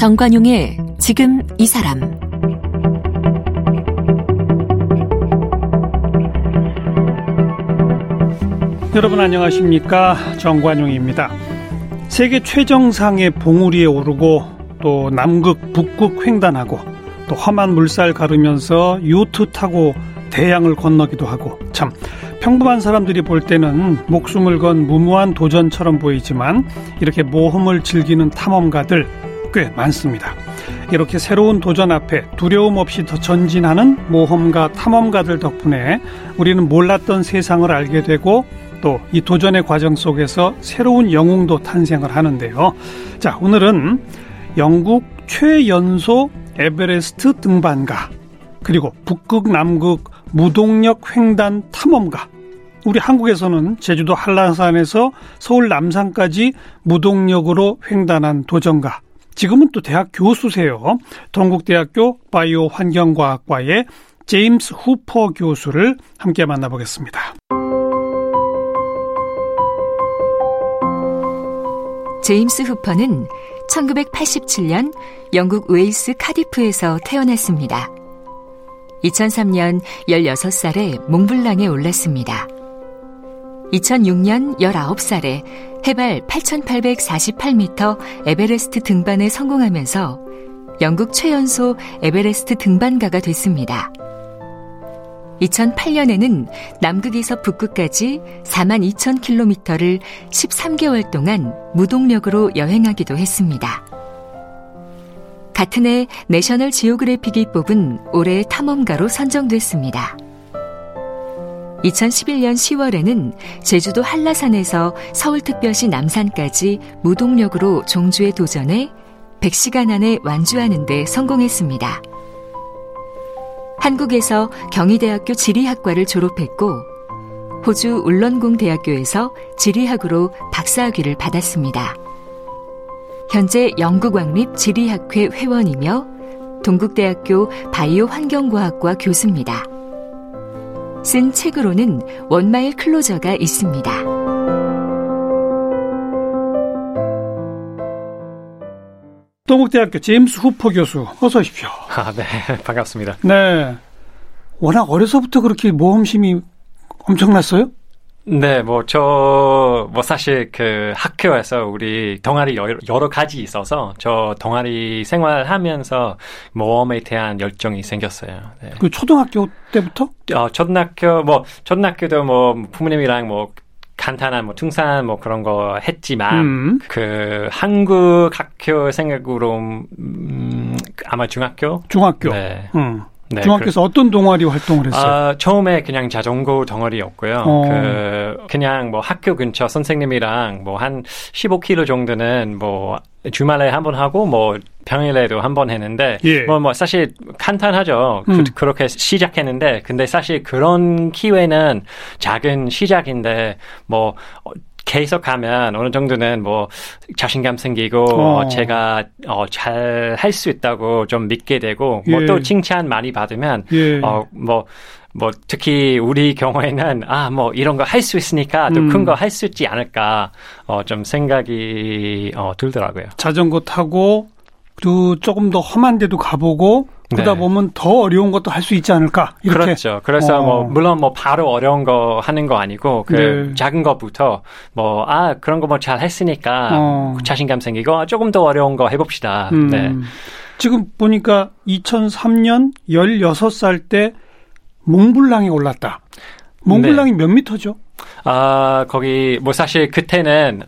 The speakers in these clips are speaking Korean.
정관용의 지금 이 사람. 여러분 안녕하십니까? 정관용입니다. 세계 최정상의 봉우리에 오르고 또 남극 북극 횡단하고 또 험한 물살 가르면서 요트 타고 대양을 건너기도 하고, 참 평범한 사람들이 볼 때는 목숨을 건 무모한 도전처럼 보이지만 이렇게 모험을 즐기는 탐험가들 꽤 많습니다. 이렇게 새로운 도전 앞에 두려움 없이 더 전진하는 모험가 탐험가들 덕분에 우리는 몰랐던 세상을 알게 되고 또 이 도전의 과정 속에서 새로운 영웅도 탄생을 하는데요. 자, 오늘은 영국 최연소 에베레스트 등반가, 그리고 북극 남극 무동력 횡단 탐험가, 우리 한국에서는 제주도 한라산에서 서울 남산까지 무동력으로 횡단한 도전가, 지금은 또 대학 교수세요, 동국대학교 바이오 환경과학과의 제임스 후퍼 교수를 함께 만나보겠습니다. 제임스 후퍼는 1987년 영국 웨일스 카디프에서 태어났습니다. 2003년 16살에 몽블랑에 올랐습니다. 2006년 19살에 해발 8,848m 에베레스트 등반에 성공하면서 영국 최연소 에베레스트 등반가가 됐습니다. 2008년에는 남극에서 북극까지 42,000km를 13개월 동안 무동력으로 여행하기도 했습니다. 같은 해 내셔널 지오그래픽이 뽑은 올해의 탐험가로 선정됐습니다. 2011년 10월에는 제주도 한라산에서 서울특별시 남산까지 무동력으로 종주에 도전해 100시간 안에 완주하는 데 성공했습니다. 한국에서 경희대학교 지리학과를 졸업했고 호주 울런공 대학교에서 지리학으로 박사학위를 받았습니다. 현재 영국 왕립 지리학회 회원이며 동국대학교 바이오 환경과학과 교수입니다. 쓴 책으로는 원마일 클로저가 있습니다. 동국대학교 제임스 후퍼 교수, 어서 오십시오. 아, 네, 반갑습니다. 네, 워낙 어려서부터 그렇게 모험심이 엄청났어요? 네, 사실 그 학교에서 우리 동아리 여러 가지 있어서 저 동아리 생활하면서 모험에 대한 열정이 생겼어요. 네. 그 초등학교 때부터? 초등학교도 부모님이랑 간단한 등산 그런 거 했지만 그 한국 학교 생각으로 아마 중학교? 중학교. 네. 네, 중학교에서 어떤 동아리 활동을 했어요? 처음에 그냥 자전거 동아리였고요. 그냥 학교 근처 선생님이랑 한 15km 정도는 주말에 한번 하고 평일에도 한번 했는데 사실 간단하죠. 그렇게 시작했는데, 근데 사실 그런 기회는 작은 시작인데 계속 하면 어느 정도는 자신감 생기고 제가 잘 할 수 있다고 좀 믿게 되고 또 칭찬 많이 받으면 특히 우리 경우에는 이런 거 할 수 있으니까 또 큰 거 할 수 있지 않을까 좀 생각이 들더라고요. 자전거 타고 또 조금 더 험한 데도 가보고 그러다 보면 더 어려운 것도 할 수 있지 않을까, 이렇게. 그렇죠. 그래서 물론 바로 어려운 거 하는 거 아니고 작은 것부터 그런 거 잘 했으니까 자신감 생기고 조금 더 어려운 거 해봅시다. 네. 지금 보니까 2003년 16살 때 몽블랑에 올랐다. 몽블랑이 몇 미터죠? 거기 사실 그때는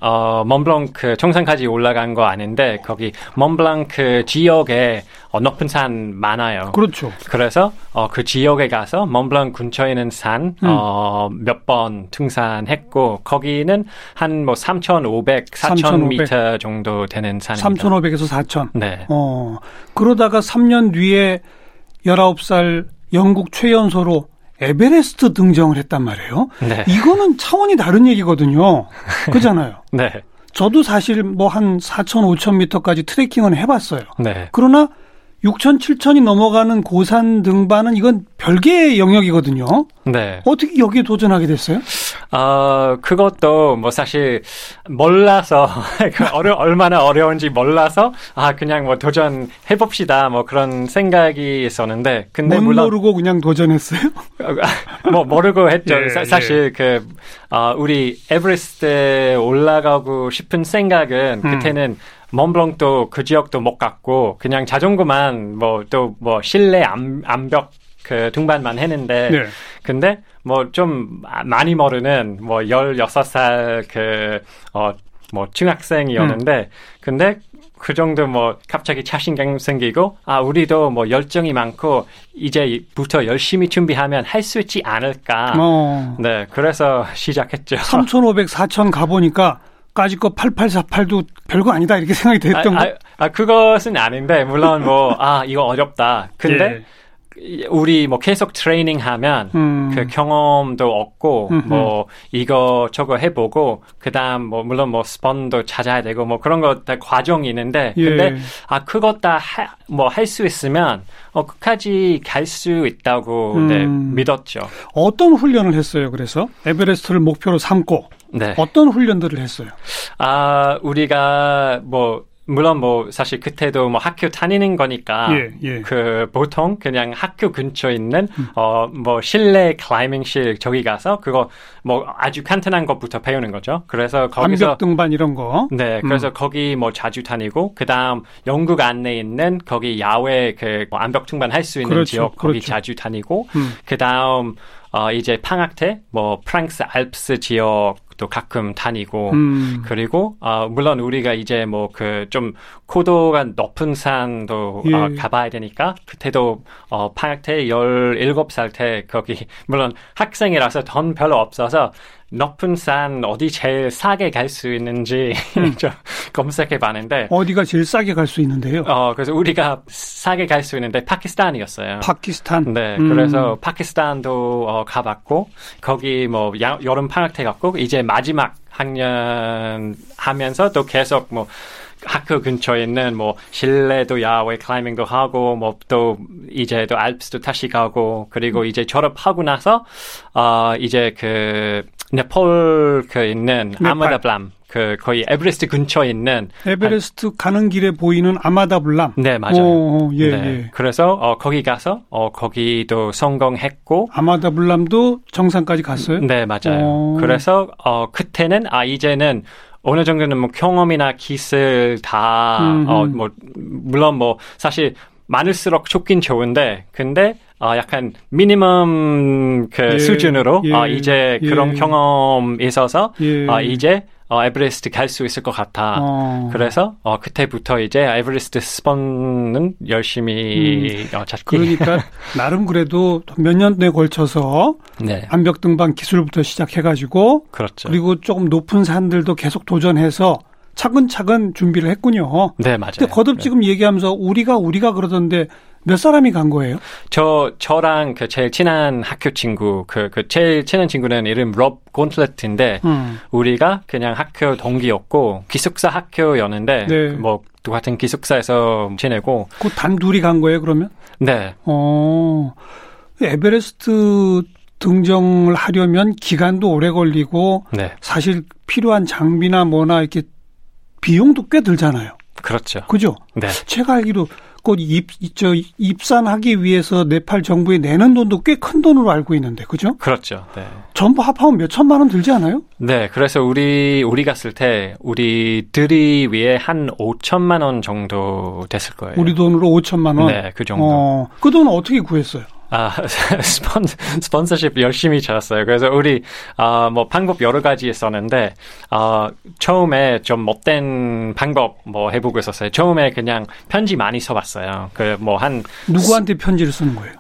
몬블랑크 정상까지 올라간 거 아닌데 거기 몬블랑크 지역에 높은 산 많아요. 그렇죠. 그래서 그 지역에 가서 몬블랑 근처에 있는 산 몇 번 등산했고 거기는 한 3,500, 4,000m 정도 되는 산입니다. 3,500에서 4,000. 네. 그러다가 3년 뒤에 19살 영국 최연소로 에베레스트 등정을 했단 말이에요. 네. 이거는 차원이 다른 얘기거든요. 그잖아요. 네. 저도 사실 한 4,000, 5,000m까지 트레킹은 해봤어요. 네. 그러나 6,000, 7,000이 넘어가는 고산 등반은 이건 별개의 영역이거든요. 네. 어떻게 여기에 도전하게 됐어요? 그것도 뭐 사실 몰라서 얼마나 어려운지 몰라서 그냥 뭐 도전해 봅시다 뭐 그런 생각이 있었는데 근데 물론 모르고 그냥 도전했어요? 뭐 모르고 했죠. 예, 사실 예. 우리 에베레스트에 올라가고 싶은 생각은 그때는 몬블랑도 그 지역도 못 갔고 그냥 자전거만 또 실내 암벽 등반만 했는데 네. 근데 좀 많이 모르는 16살 중학생이었는데 근데 그 정도 갑자기 자신감 생기고 우리도 열정이 많고 이제부터 열심히 준비하면 할 수 있지 않을까. 네, 그래서 시작했죠. 3,500, 4,000 가보니까 까짓 거 8848도 별거 아니다 이렇게 생각이 됐던 거. 그것은 아닌데 물론 이거 어렵다. 근데 예. 우리 계속 트레이닝하면 그 경험도 얻고 이거 저거 해보고 그다음 물론 스폰도 찾아야 되고 그런 거 다 과정이 있는데 예. 근데 그것 다 할 수 있으면 끝까지 갈 수 있다고 네, 믿었죠. 어떤 훈련을 했어요? 그래서 에베레스트를 목표로 삼고. 네. 어떤 훈련들을 했어요? 우리가 물론 사실 그때도 학교 다니는 거니까 예, 예. 보통 그냥 학교 근처에 있는 실내 클라이밍실 저기 가서 그거 아주 간단한 것부터 배우는 거죠. 그래서 거기서 암벽 등반 이런 거. 네, 그래서 거기 자주 다니고 그다음 영국 안에 있는 거기 야외 암벽 등반 할 수 있는 그렇죠, 지역 거기 그렇죠. 자주 다니고 그다음 이제 방학 때 프랑스 알프스 지역 또 가끔 다니고 그리고 물론 우리가 이제 좀 고도가 높은 산도 예. 가봐야 되니까 그때도 방학 때 17살 때 거기 물론 학생이라서 돈 별로 없어서 높은 산 어디 제일 싸게 갈 수 있는지 좀 검색해 봤는데 어디가 제일 싸게 갈 수 있는데요? 그래서 우리가 싸게 갈 수 있는데 파키스탄이었어요. 파키스탄? 네. 그래서 파키스탄도 가봤고 거기 여름 방학 때 갔고 이제 마지막 학년 하면서 또 계속 학교 근처에 있는 실내도 야외 클라이밍도 하고 또 이제 또 알프스도 다시 가고 그리고 이제 졸업하고 나서 이제 네팔 있는 아마 다블람 거의 에베레스트 근처에 있는 에베레스트 가는 길에 보이는 아마 다블람. 네, 맞아요. 예, 네. 예. 그래서 거기 가서 거기도 성공했고 아마 다블람도 정상까지 갔어요? 네, 맞아요. 그래서 그때는 이제는 어느 정도는 경험이나 기술 다 물론 사실 많을수록 좋긴 좋은데 근데 약간 미니멈 예, 수준으로 예, 이제 예. 그런 경험이 있어서 예. 이제 에베레스트 갈 수 있을 것 같아. 그래서 그때부터 이제 에베레스트 스폰은 열심히 찾기. 그러니까 나름 그래도 몇 년에 걸쳐서 네. 암벽 등반 기술부터 시작해가지고 그렇죠. 그리고 조금 높은 산들도 계속 도전해서 차근차근 준비를 했군요. 네, 맞아요. 근데 거듭 지금 네. 얘기하면서 우리가 그러던데 몇 사람이 간 거예요? 저랑 제일 친한 학교 친구, 제일 친한 친구는 이름 롭 곤틀레트인데, 우리가 그냥 학교 동기였고, 기숙사 학교였는데, 네. 같은 기숙사에서 지내고. 그 단둘이 간 거예요, 그러면? 네. 에베레스트 등정을 하려면 기간도 오래 걸리고, 네. 사실 필요한 장비나 뭐나 이렇게 비용도 꽤 들잖아요. 그렇죠. 그죠? 네. 제가 알기로, 입산하기 위해서 네팔 정부에 내는 돈도 꽤 큰 돈으로 알고 있는데, 그죠? 그렇죠. 네. 전부 합하면 몇 천만 원 들지 않아요? 네. 그래서 우리 갔을 때, 우리들이 위해 한 5천만 원 정도 됐을 거예요. 우리 돈으로 5천만 원? 네, 그 정도. 그 돈은 어떻게 구했어요? 스폰서십 열심히 찾았어요. 그래서 우리, 방법 여러 가지 있었는데, 처음에 좀 못된 방법 해보고 있었어요. 처음에 그냥 편지 많이 써봤어요. 누구한테 편지를 쓰는 거예요?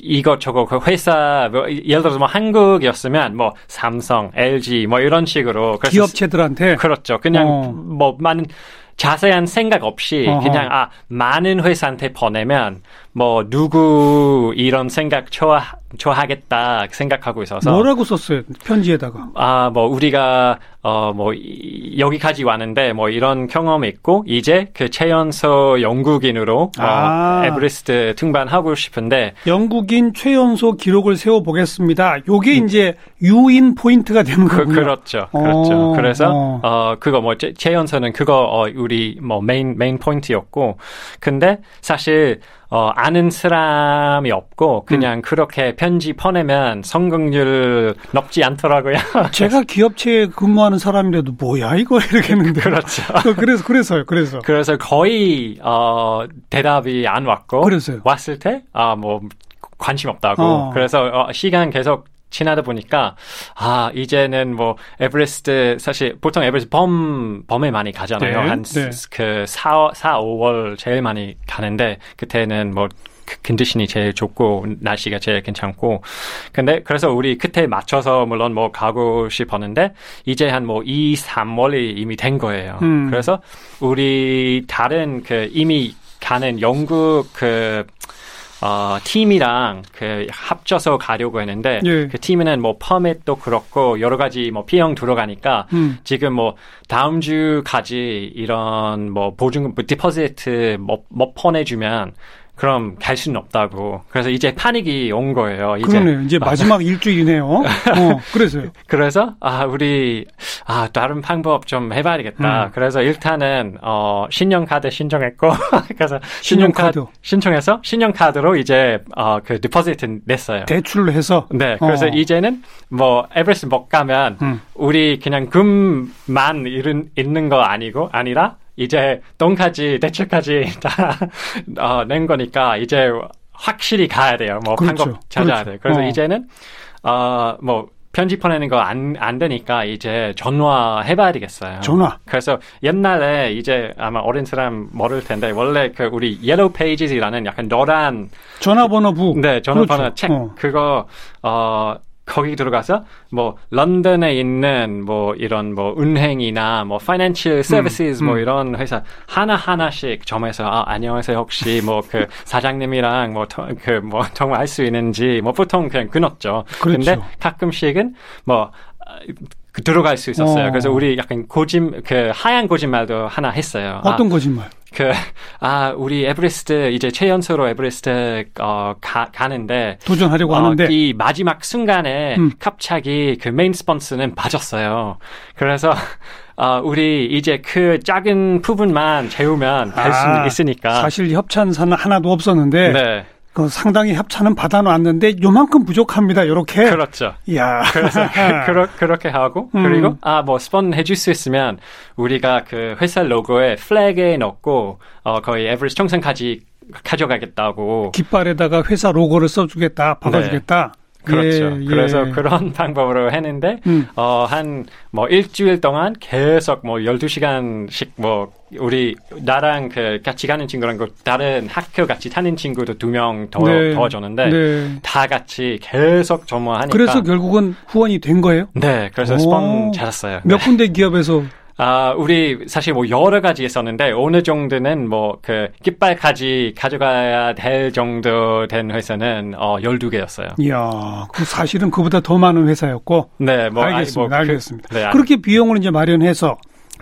이것저것, 회사, 예를 들어서 한국이었으면, 삼성, LG, 이런 식으로. 기업체들한테? 그렇죠. 그냥, 자세한 생각 없이, 그냥, 많은 회사한테 보내면, 뭐 누구 이런 생각 좋아하겠다 생각하고 있어서. 뭐라고 썼어요 편지에다가? 아, 뭐 우리가 뭐 여기까지 왔는데 뭐 이런 경험이 있고 이제 그 최연소 영국인으로 에베레스트 등반하고 싶은데 영국인 최연소 기록을 세워보겠습니다. 요게 이제 유인 포인트가 되는 거군요. 그렇죠. 그래서 그거 뭐 최연소는 그거 우리 뭐 메인 포인트였고, 근데 사실 아는 사람이 없고 그냥 그렇게 편지 보내면 성공률 높지 않더라고요. 제가 기업체에 근무하는 사람이라도 뭐야 이거 이렇게 했는데. 그렇죠. 그래서. 그래서 거의 대답이 안 왔고. 그래서요. 왔을 때 뭐 관심 없다고. 그래서 시간 계속 지나다 보니까 이제는 뭐 에베레스트 사실 보통 에베레스트 봄에 많이 가잖아요. 네, 그 4, 5월 제일 많이 가는데 그때는 뭐 컨디션이 제일 좋고 날씨가 제일 괜찮고. 근데 그래서 우리 그때 맞춰서 물론 뭐 가고 싶었는데 이제 한 뭐 2, 3월이 이미 된 거예요. 그래서 우리 다른 그 이미 가는 영국 그 팀이랑 그 합쳐서 가려고 했는데, 예. 그 팀에는 뭐 퍼밋도 그렇고 여러 가지 뭐 비용 들어가니까 지금 뭐 다음 주까지 이런 뭐 보증금, 디포지트 못 보내주면 그럼 갈 수는 없다고. 그래서 이제 파닉이 온 거예요. 그러네요. 이제 마지막 일주일이네요. 그래서요. 그래서 우리 다른 방법 좀 해봐야겠다. 그래서 일단은 신용카드 신청했고, 그래서 신용카드 신청해서 신용카드로 이제 그 디포지트 냈어요. 대출로 해서. 네. 그래서 이제는 뭐 에베레스트 못 가면 우리 그냥 금만 있는 거 아니라. 이제 돈까지 대출까지 다 낸 거니까 이제 확실히 가야 돼요. 뭐 그렇죠. 방법 찾아야 돼요. 그래서 이제는 뭐 편지 보내는 거 안 되니까 이제 전화 해봐야 되겠어요. 전화. 그래서 옛날에 이제 아마 어린 사람 모를 텐데 원래 그 우리 옐로우 페이지라는 약간 노란 전화번호부. 네, 전화번호 그렇죠. 책. 그거 거기 들어가서 뭐 런던에 있는 뭐 이런 뭐 은행이나 뭐 파이낸셜 서비스 뭐 이런 회사 하나씩 점에서 안녕하세요, 혹시 뭐 그 사장님이랑 뭐 그 뭐 정말 알 수 있는지 뭐 보통 그냥 끊었죠. 그렇죠. 근데 가끔씩은 뭐 들어갈 수 있었어요. 그래서 우리 약간 그 하얀 거짓말도 하나 했어요. 어떤 거짓말? 우리 에베레스트, 이제 최연소로 에베레스트, 가는데. 도전하려고 하는데. 이 마지막 순간에 갑자기 그 메인 스폰서는 빠졌어요. 그래서, 우리 이제 그 작은 부분만 채우면 갈 수 있으니까. 사실 협찬사는 하나도 없었는데. 네. 상당히 협찬은 받아놨는데 요만큼 부족합니다. 이렇게. 그렇죠. 이야. 그래서 그렇게 하고 그리고 뭐 스폰 해줄 수 있으면 우리가 그 회사 로고에 플래그에 넣고 거의 에베레스트 정상까지 가져가겠다고. 깃발에다가 회사 로고를 써주겠다. 박아주겠다. 네. 그렇죠. 예, 그래서 예. 그런 방법으로 했는데 한 뭐 일주일 동안 계속 뭐 12시간씩 뭐 우리 나랑 그 같이 가는 친구랑 그 다른 학교 같이 타는 친구도 2명 도와줬는데 다 같이 계속 점화하니까. 그래서 결국은 후원이 된 거예요? 네. 그래서 스폰 잘했어요. 몇 군데 기업에서? 우리 사실 뭐 여러 가지 있었는데 어느 정도는 뭐 그 깃발까지 가져가야 될 정도 된 회사는 12개였어요. 이야, 그 사실은 그보다 더 많은 회사였고. 네, 뭐 알겠습니다. 네, 그렇게 비용을 이제 마련해서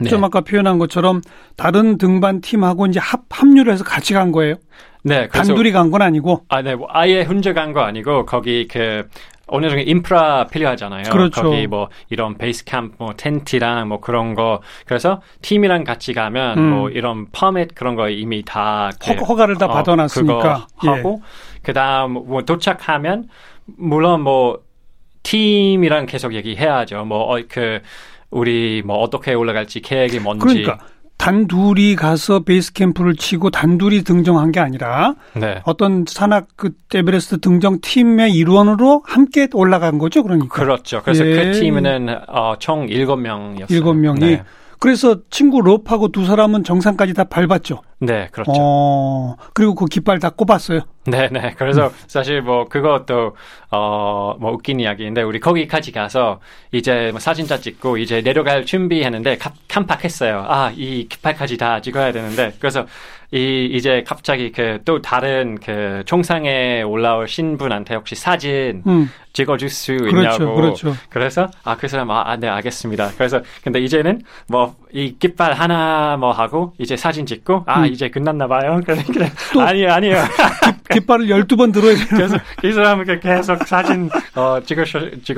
좀 아까 표현한 것처럼 다른 등반 팀하고 이제 합류를 해서 같이 간 거예요. 네, 그래서 단둘이 간 건 아니고. 네, 뭐 아예 혼자 간 거 아니고 거기 그 어느 정도 인프라 필요하잖아요. 그렇죠. 거기 뭐 이런 베이스 캠프, 뭐 텐트랑 뭐 그런 거. 그래서 팀이랑 같이 가면 뭐 이런 퍼밋 그런 거 이미 다 허가를 다 받아놨으니까 그거 하고 그다음 뭐 도착하면 물론 뭐 팀이랑 계속 얘기해야죠. 뭐 그 우리 뭐 어떻게 올라갈지 계획이 뭔지. 그러니까. 단둘이 가서 베이스 캠프를 치고 단둘이 등정한 게 아니라 어떤 산악 그 에베레스트 등정 팀의 일원으로 함께 올라간 거죠, 그러니까. 그렇죠. 그래서 그 팀에는 총 7명이었어요. 7명이. 네. 그래서 친구 롭하고 2사람은 정상까지 다 밟았죠. 네, 그렇죠. 그리고 그 깃발 다 꼽았어요. 네. 그래서 사실 뭐 그것도 뭐 웃긴 이야기인데 우리 거기까지 가서 이제 뭐 사진자 찍고 이제 내려갈 준비했는데 깜빡했어요. 이 깃발까지 다 찍어야 되는데 그래서 이제 갑자기 그 또 다른 그 정상에 올라오신 분한테 혹시 사진 찍어줄 수 있냐고. 그렇죠. 그래서 그 사람 네, 알겠습니다. 그래서 근데 이제는 뭐 이 깃발 하나 뭐 하고 이제 사진 찍고 이제 끝났나 봐요. 그래. 아니에요. 깃발을 12번 들어야 돼요. 그래서 이 사람은 계속 사진 찍으셨고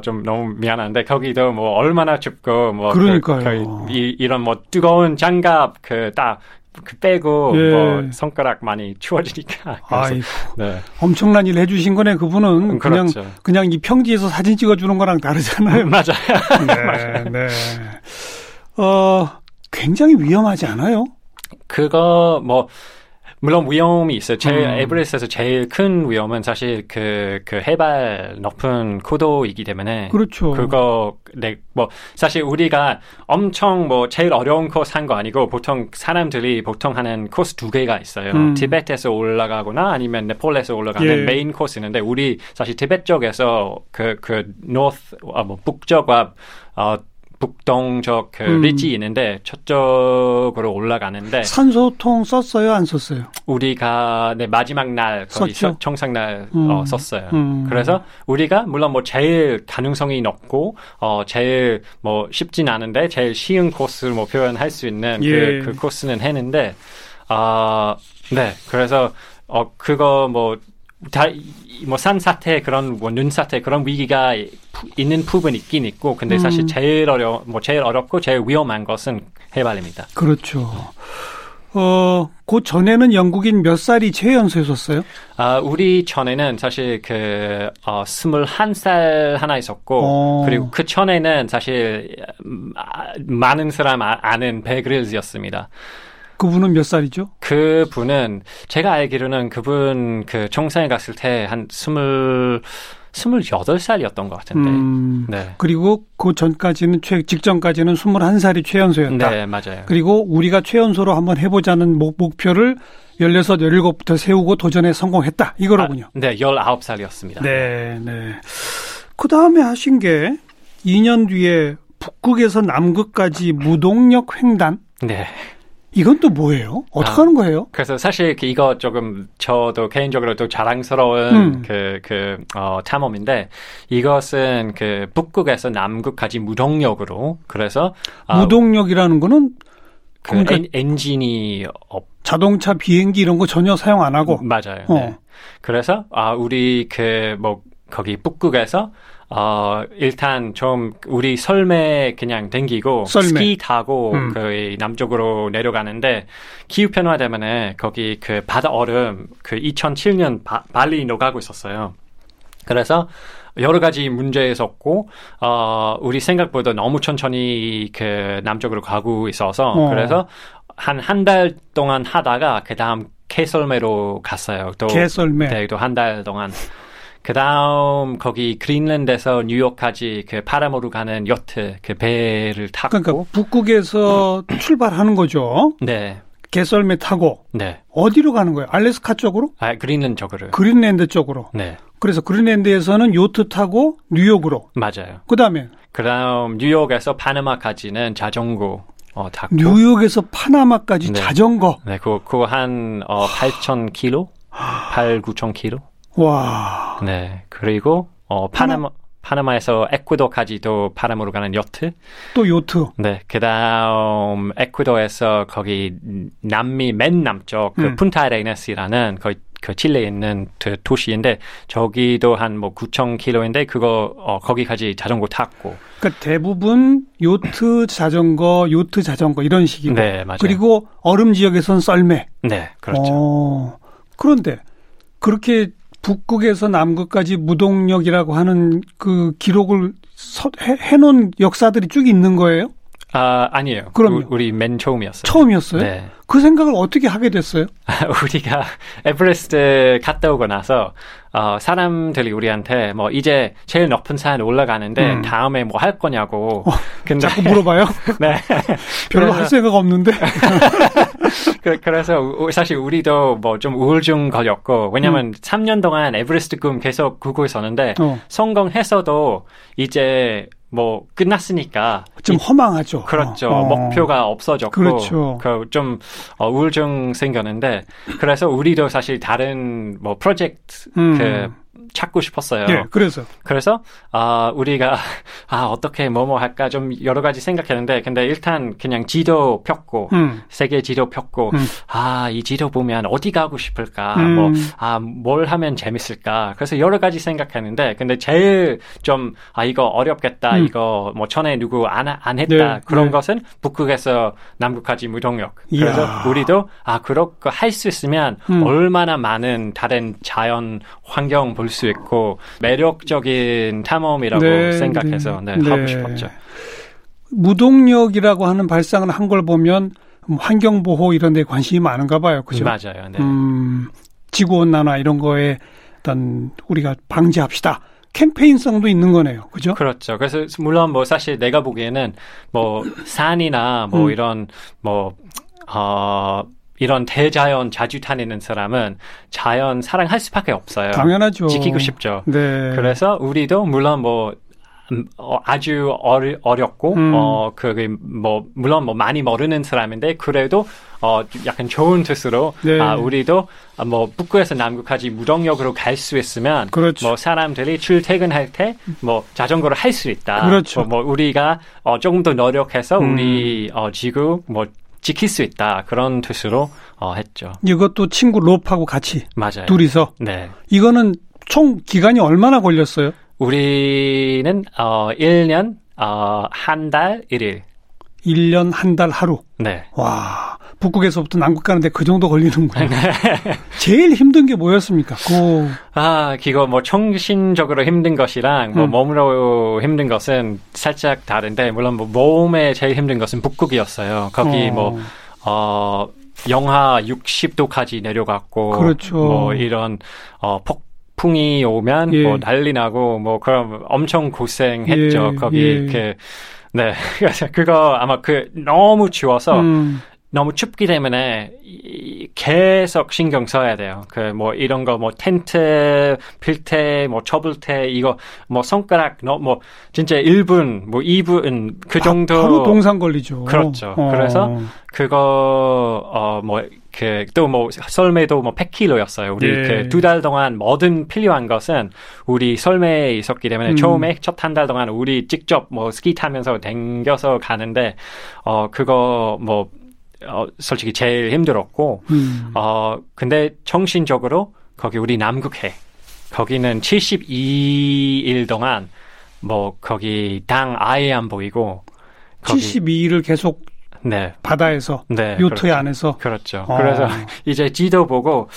좀 너무 미안한데 거기도 뭐 얼마나 춥고 뭐 이런 뭐 뜨거운 장갑 그 빼고 예. 뭐 손가락 많이 추워지니까. 네. 엄청난 일 해주신 거네. 그분은 그냥 이 평지에서 사진 찍어주는 거랑 다르잖아요. 맞아요. 네, 맞아요. 네. 굉장히 위험하지 않아요? 그거 뭐 물론 위험이 있어요. 제일 에베레스트에서 제일 큰 위험은 사실 그 해발 높은 고도이기 때문에. 그렇죠. 사실 우리가 엄청 제일 어려운 코스 한 거 아니고 보통 사람들이 하는 코스 두 개가 있어요. 티베트에서 올라가거나 아니면 네팔에서 올라가는 메인 코스 있는데 우리 사실 티베트 쪽에서 북쪽과 북동쪽 리지 있는데 저쪽으로 올라가는데 산소통 썼어요? 안 썼어요? 우리가 마지막 날 정상날 썼어요. 그래서 우리가 물론 제일 가능성이 높고 제일 쉽진 않은데 제일 쉬운 코스를 표현할 수 있는 그 코스는 했는데 네 그래서 그거 산사태 눈사태 그런 위기가 있는 부분 있긴 있고 근데 사실 제일 어렵고 제일 위험한 것은 해발입니다. 그렇죠. 그 전에는 영국인 몇 살이 최연소였었어요? 우리 전에는 사실 21살 하나 있었고 그리고 그 전에는 사실 많은 사람 아는 베그릴즈였습니다. 그분은 몇 살이죠? 그분은 제가 알기로는 그분 정상에 갔을 때 한 28살이었던 것 같은데. 네. 그리고 그 전까지는 직전까지는 21살이 최연소였다. 네, 맞아요. 그리고 우리가 최연소로 한번 해보자는 목표를 16, 17부터 세우고 도전에 성공했다. 이거로군요. 네, 19살이었습니다. 네, 네. 그 다음에 하신 게 2년 뒤에 북극에서 남극까지 무동력 횡단. 네. 이건 또 뭐예요? 어떻게 하는 거예요? 그래서 사실 이거 저도 개인적으로 또 자랑스러운 탐험인데 이것은 북극에서 남극까지 무동력으로 그래서 무동력이라는 거는 엔진이 자동차, 비행기 이런 거 전혀 사용 안 하고 맞아요. 네. 그래서 우리 거기 북극에서 일단 우리 썰매 그냥 댕기고 스키 타고 거의 남쪽으로 내려가는데 기후변화 때문에 거기 바다 얼음 2007년 빨리 녹아가고 있었어요. 그래서 여러 가지 문제에 있었고 우리 생각보다 너무 천천히 남쪽으로 가고 있어서 그래서 한 달 동안 하다가 그 다음 개썰매로 갔어요. 개썰매. 네, 또 한 달 동안. 그 다음, 거기 그린란드에서 뉴욕까지 파라모로 가는 요트, 배를 타고. 그러니까 북극에서 출발하는 거죠. 네. 개썰매 타고. 네. 어디로 가는 거예요? 알래스카 쪽으로? 그린란드 쪽으로. 그린란드 쪽으로. 네. 그래서 그린란드에서는 요트 타고 뉴욕으로. 맞아요. 그 다음에? 그 다음, 뉴욕에서 파나마까지는 자전거. 타고. 뉴욕에서 파나마까지 네. 자전거? 네, 그거 한 8,000km? 8,000-9,000km? 와. 네. 그리고, 파나마에서 에콰도르까지도 파라모로 가는 요트. 또 요트. 네. 그 다음, 에콰도르에서 거기 남미 맨 남쪽, 푼타레이네스라는 거의 칠레에 있는 도시인데, 저기도 한 9,000km인데, 거기까지 자전거 탔고. 그러니까 대부분 요트 자전거 이런 식이고. 네, 맞아요. 그리고 얼음 지역에선 썰매. 네, 그렇죠. 그런데, 그렇게 북극에서 남극까지 무동력이라고 하는 그 기록을 해놓은 역사들이 쭉 있는 거예요? 아니에요. 그럼 우리 맨 처음이었어요. 처음이었어요? 네. 그 생각을 어떻게 하게 됐어요? 우리가 에베레스트 갔다 오고 나서 사람들이 우리한테 이제 제일 높은 산 올라가는데 다음에 뭐 할 거냐고. 근데 자꾸 물어봐요? 네. 별로 할 생각 없는데. 그래서 사실 우리도 좀 우울증 걸렸고 왜냐하면 3년 동안 에베레스트 꿈 계속 꾸고 있었는데 성공해서도 이제 뭐 끝났으니까 좀 허망하죠. 그렇죠. 목표가 없어졌고 그렇죠. 좀 우울증 생겼는데 그래서 우리도 사실 다른 뭐 프로젝트 찾고 싶었어요. 네, 그래서 우리가 어떻게 뭐뭐 할까 좀 여러 가지 생각했는데 근데 일단 그냥 지도 폈고 세계 지도 폈고 이 지도 보면 어디 가고 싶을까 뭐 뭘 하면 재밌을까 그래서 여러 가지 생각했는데 근데 제일 좀 이거 어렵겠다 이거 뭐 전에 누구 안 했다 네, 그런 것은 북극에서 남극까지 무동력. 그래서 우리도 그렇게 할 수 있으면 얼마나 많은 다른 자연 환경 볼 수 있고 매력적인 탐험이라고 생각해서 하고 싶었죠. 무동력이라고 하는 발상을 한 걸 보면 환경보호 이런 데 관심이 많은가 봐요. 그죠? 맞아요. 네. 지구온난화 이런 거에 일단 우리가 방지합시다. 캠페인성도 있는 거네요. 그죠? 그렇죠. 그래서 물론 뭐 사실 내가 보기에는 뭐 산이나 뭐 이런 뭐 이런 대자연 자주 다니는 사람은 자연 사랑할 수밖에 없어요. 당연하죠. 지키고 싶죠. 네. 그래서 우리도 물론 뭐 아주 어렵고 물론 뭐 많이 모르는 사람인데 그래도 약간 좋은 뜻으로 우리도 뭐 북극에서 남극까지 무동력으로 갈 수 있으면 그렇죠. 뭐 사람들이 출퇴근할 때 뭐 자전거를 할 수 있다. 그렇죠. 뭐 우리가 조금 더 노력해서 우리 지구 뭐 지킬 수 있다. 그런 뜻으로 했죠. 이것도 친구 롭하고 같이 맞아요. 둘이서. 네. 이거는 총 기간이 얼마나 걸렸어요? 우리는 1년 한 달 1일. 1년 한 달 하루. 네. 와, 북극에서부터 남극 가는데 그 정도 걸리는군요. 제일 힘든 게 뭐였습니까? 그거 뭐 정신적으로 힘든 것이랑 뭐 몸으로 힘든 것은 살짝 다른데 물론 뭐 몸에 제일 힘든 것은 북극이었어요. 거기 영하 60도까지 내려갔고 그렇죠. 뭐 이런 폭풍이 오면 뭐 난리 나고 뭐 그럼 엄청 고생했죠. 거기 이렇게 네. 그거 아마 너무 추워서 너무 춥기 때문에 계속 신경 써야 돼요. 뭐 이런 거 뭐 텐트 필 때 뭐 접을 때 이거 뭐 손가락 뭐 진짜 1분 뭐 2분 그 정도 바로 동상 걸리죠. 그렇죠. 그래서 그거 뭐 또 뭐 설매도 뭐 100kg였어요. 우리 두 달 동안 모든 필요한 것은 우리 설매에 있었기 때문에 처음에 첫 한 달 동안 우리 직접 뭐 스키 타면서 댕겨서 가는데 그거 뭐 솔직히 제일 힘들었고 근데 정신적으로 거기 우리 남극해 거기는 72일 동안 뭐 거기 당 아예 안 보이고 72일을 계속 네. 바다에서, 요트 그렇죠. 안에서. 그렇죠. 그래서 이제 지도 보고,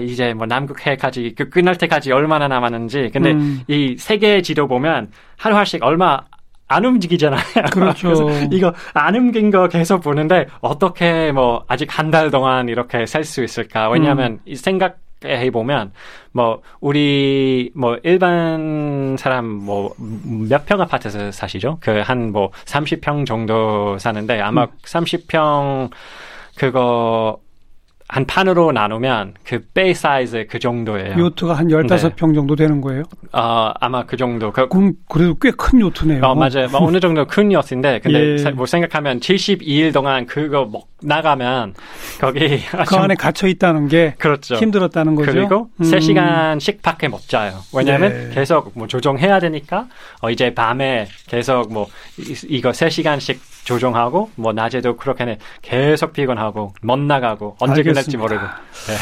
이제 뭐 남극해까지, 끝날 때까지 얼마나 남았는지. 근데 이 세계 지도 보면 하루씩 얼마 안 움직이잖아요. 그렇죠. 그래서 이거 안 움직인 거 계속 보는데 어떻게 뭐 아직 한 달 동안 이렇게 살 수 있을까. 왜냐하면 이 생각해보면 뭐 우리 뭐 일반 사람 뭐 몇 평 아파트에서 사시죠? 한 뭐 30평 정도 사는데 아마 30평 그거 한 판으로 나누면 배 사이즈 그 정도예요. 요트가 한 15평 정도 되는 거예요? 아마 그 정도. 그럼 그래도 꽤 큰 요트네요. 맞아요. 뭐 어느 정도 큰 요트인데, 근데 뭐 생각하면 72일 동안 그거 막 나가면 거기. 그 안에 갇혀 있다는 게. 그렇죠. 힘들었다는 거죠. 그리고 3시간씩 밖에 못 자요. 왜냐하면 계속 뭐 조정해야 되니까, 이제 밤에 계속 뭐 이거 3시간씩 조정하고 뭐 낮에도 그렇게 계속 피곤하고 못 나가고 언제 끝날지 모르고. 네.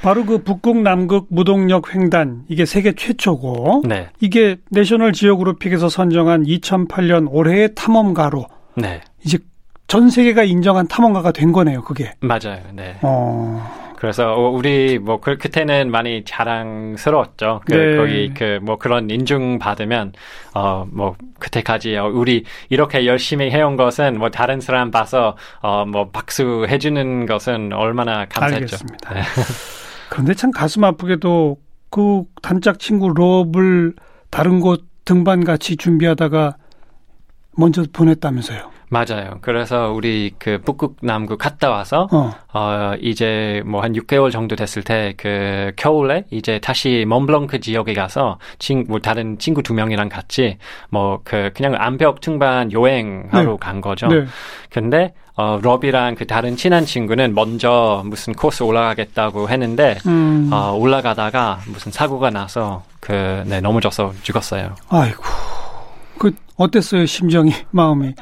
바로 그 북극 남극 무동력 횡단 이게 세계 최초고 이게 내셔널 지오그래픽에서 선정한 2008년 올해의 탐험가로 이제 전 세계가 인정한 탐험가가 된 거네요. 그게. 맞아요. 네. 그래서 우리 뭐 그때는 많이 자랑스러웠죠. 거기 뭐 그런 인증 받으면 뭐 그때까지 우리 이렇게 열심히 해온 것은 뭐 다른 사람 봐서 뭐 박수 해주는 것은 얼마나 감사했죠. 알겠습니다. 네. 그런데 참 가슴 아프게도 그 단짝 친구 롭을 다른 곳 등반 같이 준비하다가 먼저 보냈다면서요. 맞아요. 그래서 우리 그 북극 남극 갔다 와서 이제 뭐 한 6개월 정도 됐을 때 그 겨울에 이제 다시 몬블랑크 지역에 가서 뭐 다른 친구 2명이랑 같이 뭐 그냥 암벽 등반 여행하러 간 거죠. 네. 근데 러비랑 그 다른 친한 친구는 먼저 무슨 코스 올라가겠다고 했는데 올라가다가 무슨 사고가 나서 넘어져서 죽었어요. 아이고. 어땠어요, 심정이, 마음이?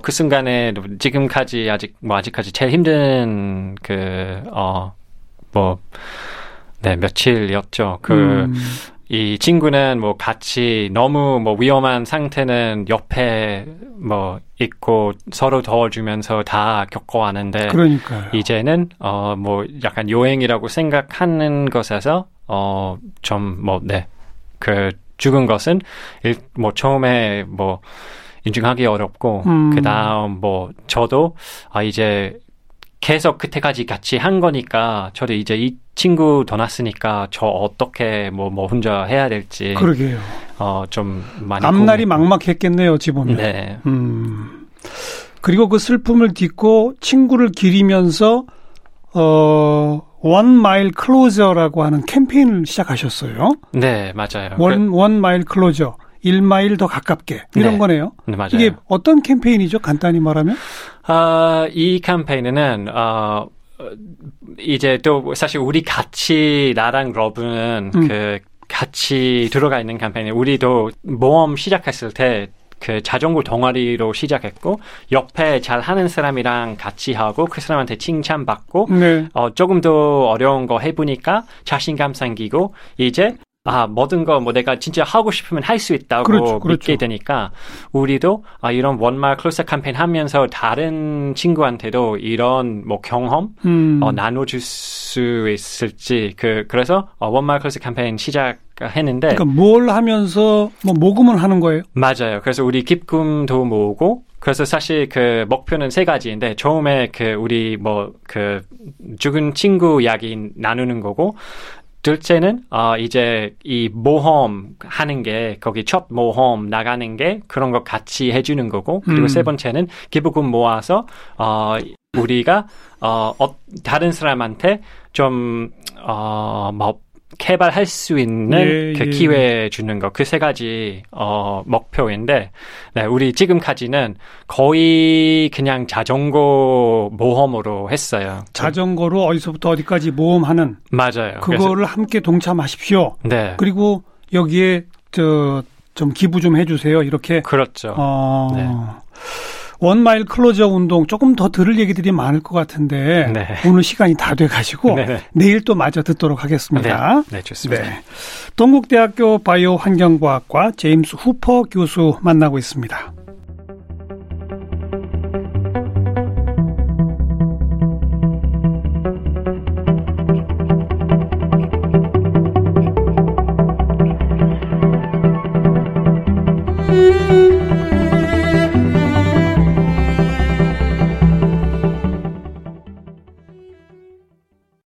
그 순간에 지금까지 아직까지 제일 힘든 며칠이었죠. 이 친구는 뭐 같이 너무 뭐 위험한 상태는 옆에 뭐 있고 서로 도와주면서 다 겪어왔는데. 그러니까요. 이제는 약간 여행이라고 생각하는 것에서 죽은 것은 처음에 인증하기 어렵고 그다음 저도 이제 계속 그때까지 같이 한 거니까 저도 이제 이 친구 떠났으니까 저 어떻게 혼자 해야 될지. 그러게요. 좀 많이 앞날이 막막했겠네요, 어찌 보면. 네. 그리고 그 슬픔을 딛고 친구를 기리면서 One Mile Closer라고 하는 캠페인을 시작하셨어요. 네, 맞아요. One Mile Closer, 1마일 더 가깝게 이런 거네요. 네, 맞아요. 이게 어떤 캠페인이죠? 간단히 말하면? 이 캠페인은 이제 또 사실 우리 같이 나랑 러브는 같이 들어가 있는 캠페인이 우리도 모험 시작했을 때 자전거 동아리로 시작했고 옆에 잘하는 사람이랑 같이 하고 그 사람한테 칭찬받고 조금 더 어려운 거 해보니까 자신감 생기고 이제 모든 거 내가 진짜 하고 싶으면 할 수 있다고 믿게 되니까 되니까 우리도 이런 One Mile Closer 캠페인 하면서 다른 친구한테도 이런 경험 나눠줄 수 있을지 그래서 One Mile Closer 캠페인 시작했는데. 그러니까 뭘 하면서 모금을 하는 거예요? 맞아요. 그래서 우리 기금도 모으고. 그래서 사실 목표는 3가지인데 처음에 우리 죽은 친구 이야기 나누는 거고. 둘째는 이제 이 모험 하는 게 거기 첫 모험 나가는 게 그런 거 같이 해주는 거고 그리고 세 번째는 기부금 모아서 우리가 다른 사람한테 좀 개발할 수 있는 기회 주는 거. 3가지 목표인데 우리 지금까지는 거의 그냥 자전거 모험으로 했어요. 자전거로 어디서부터 어디까지 모험하는. 맞아요. 그거를 함께 동참하십시오. 네. 그리고 여기에 좀 기부 좀 해주세요. 이렇게. 그렇죠. 원마일 클로저 운동 조금 더 들을 얘기들이 많을 것 같은데 오늘 시간이 다 돼가지고 내일 또 마저 듣도록 하겠습니다. 네, 좋습니다. 네. 동국대학교 바이오 환경과학과 제임스 후퍼 교수 만나고 있습니다.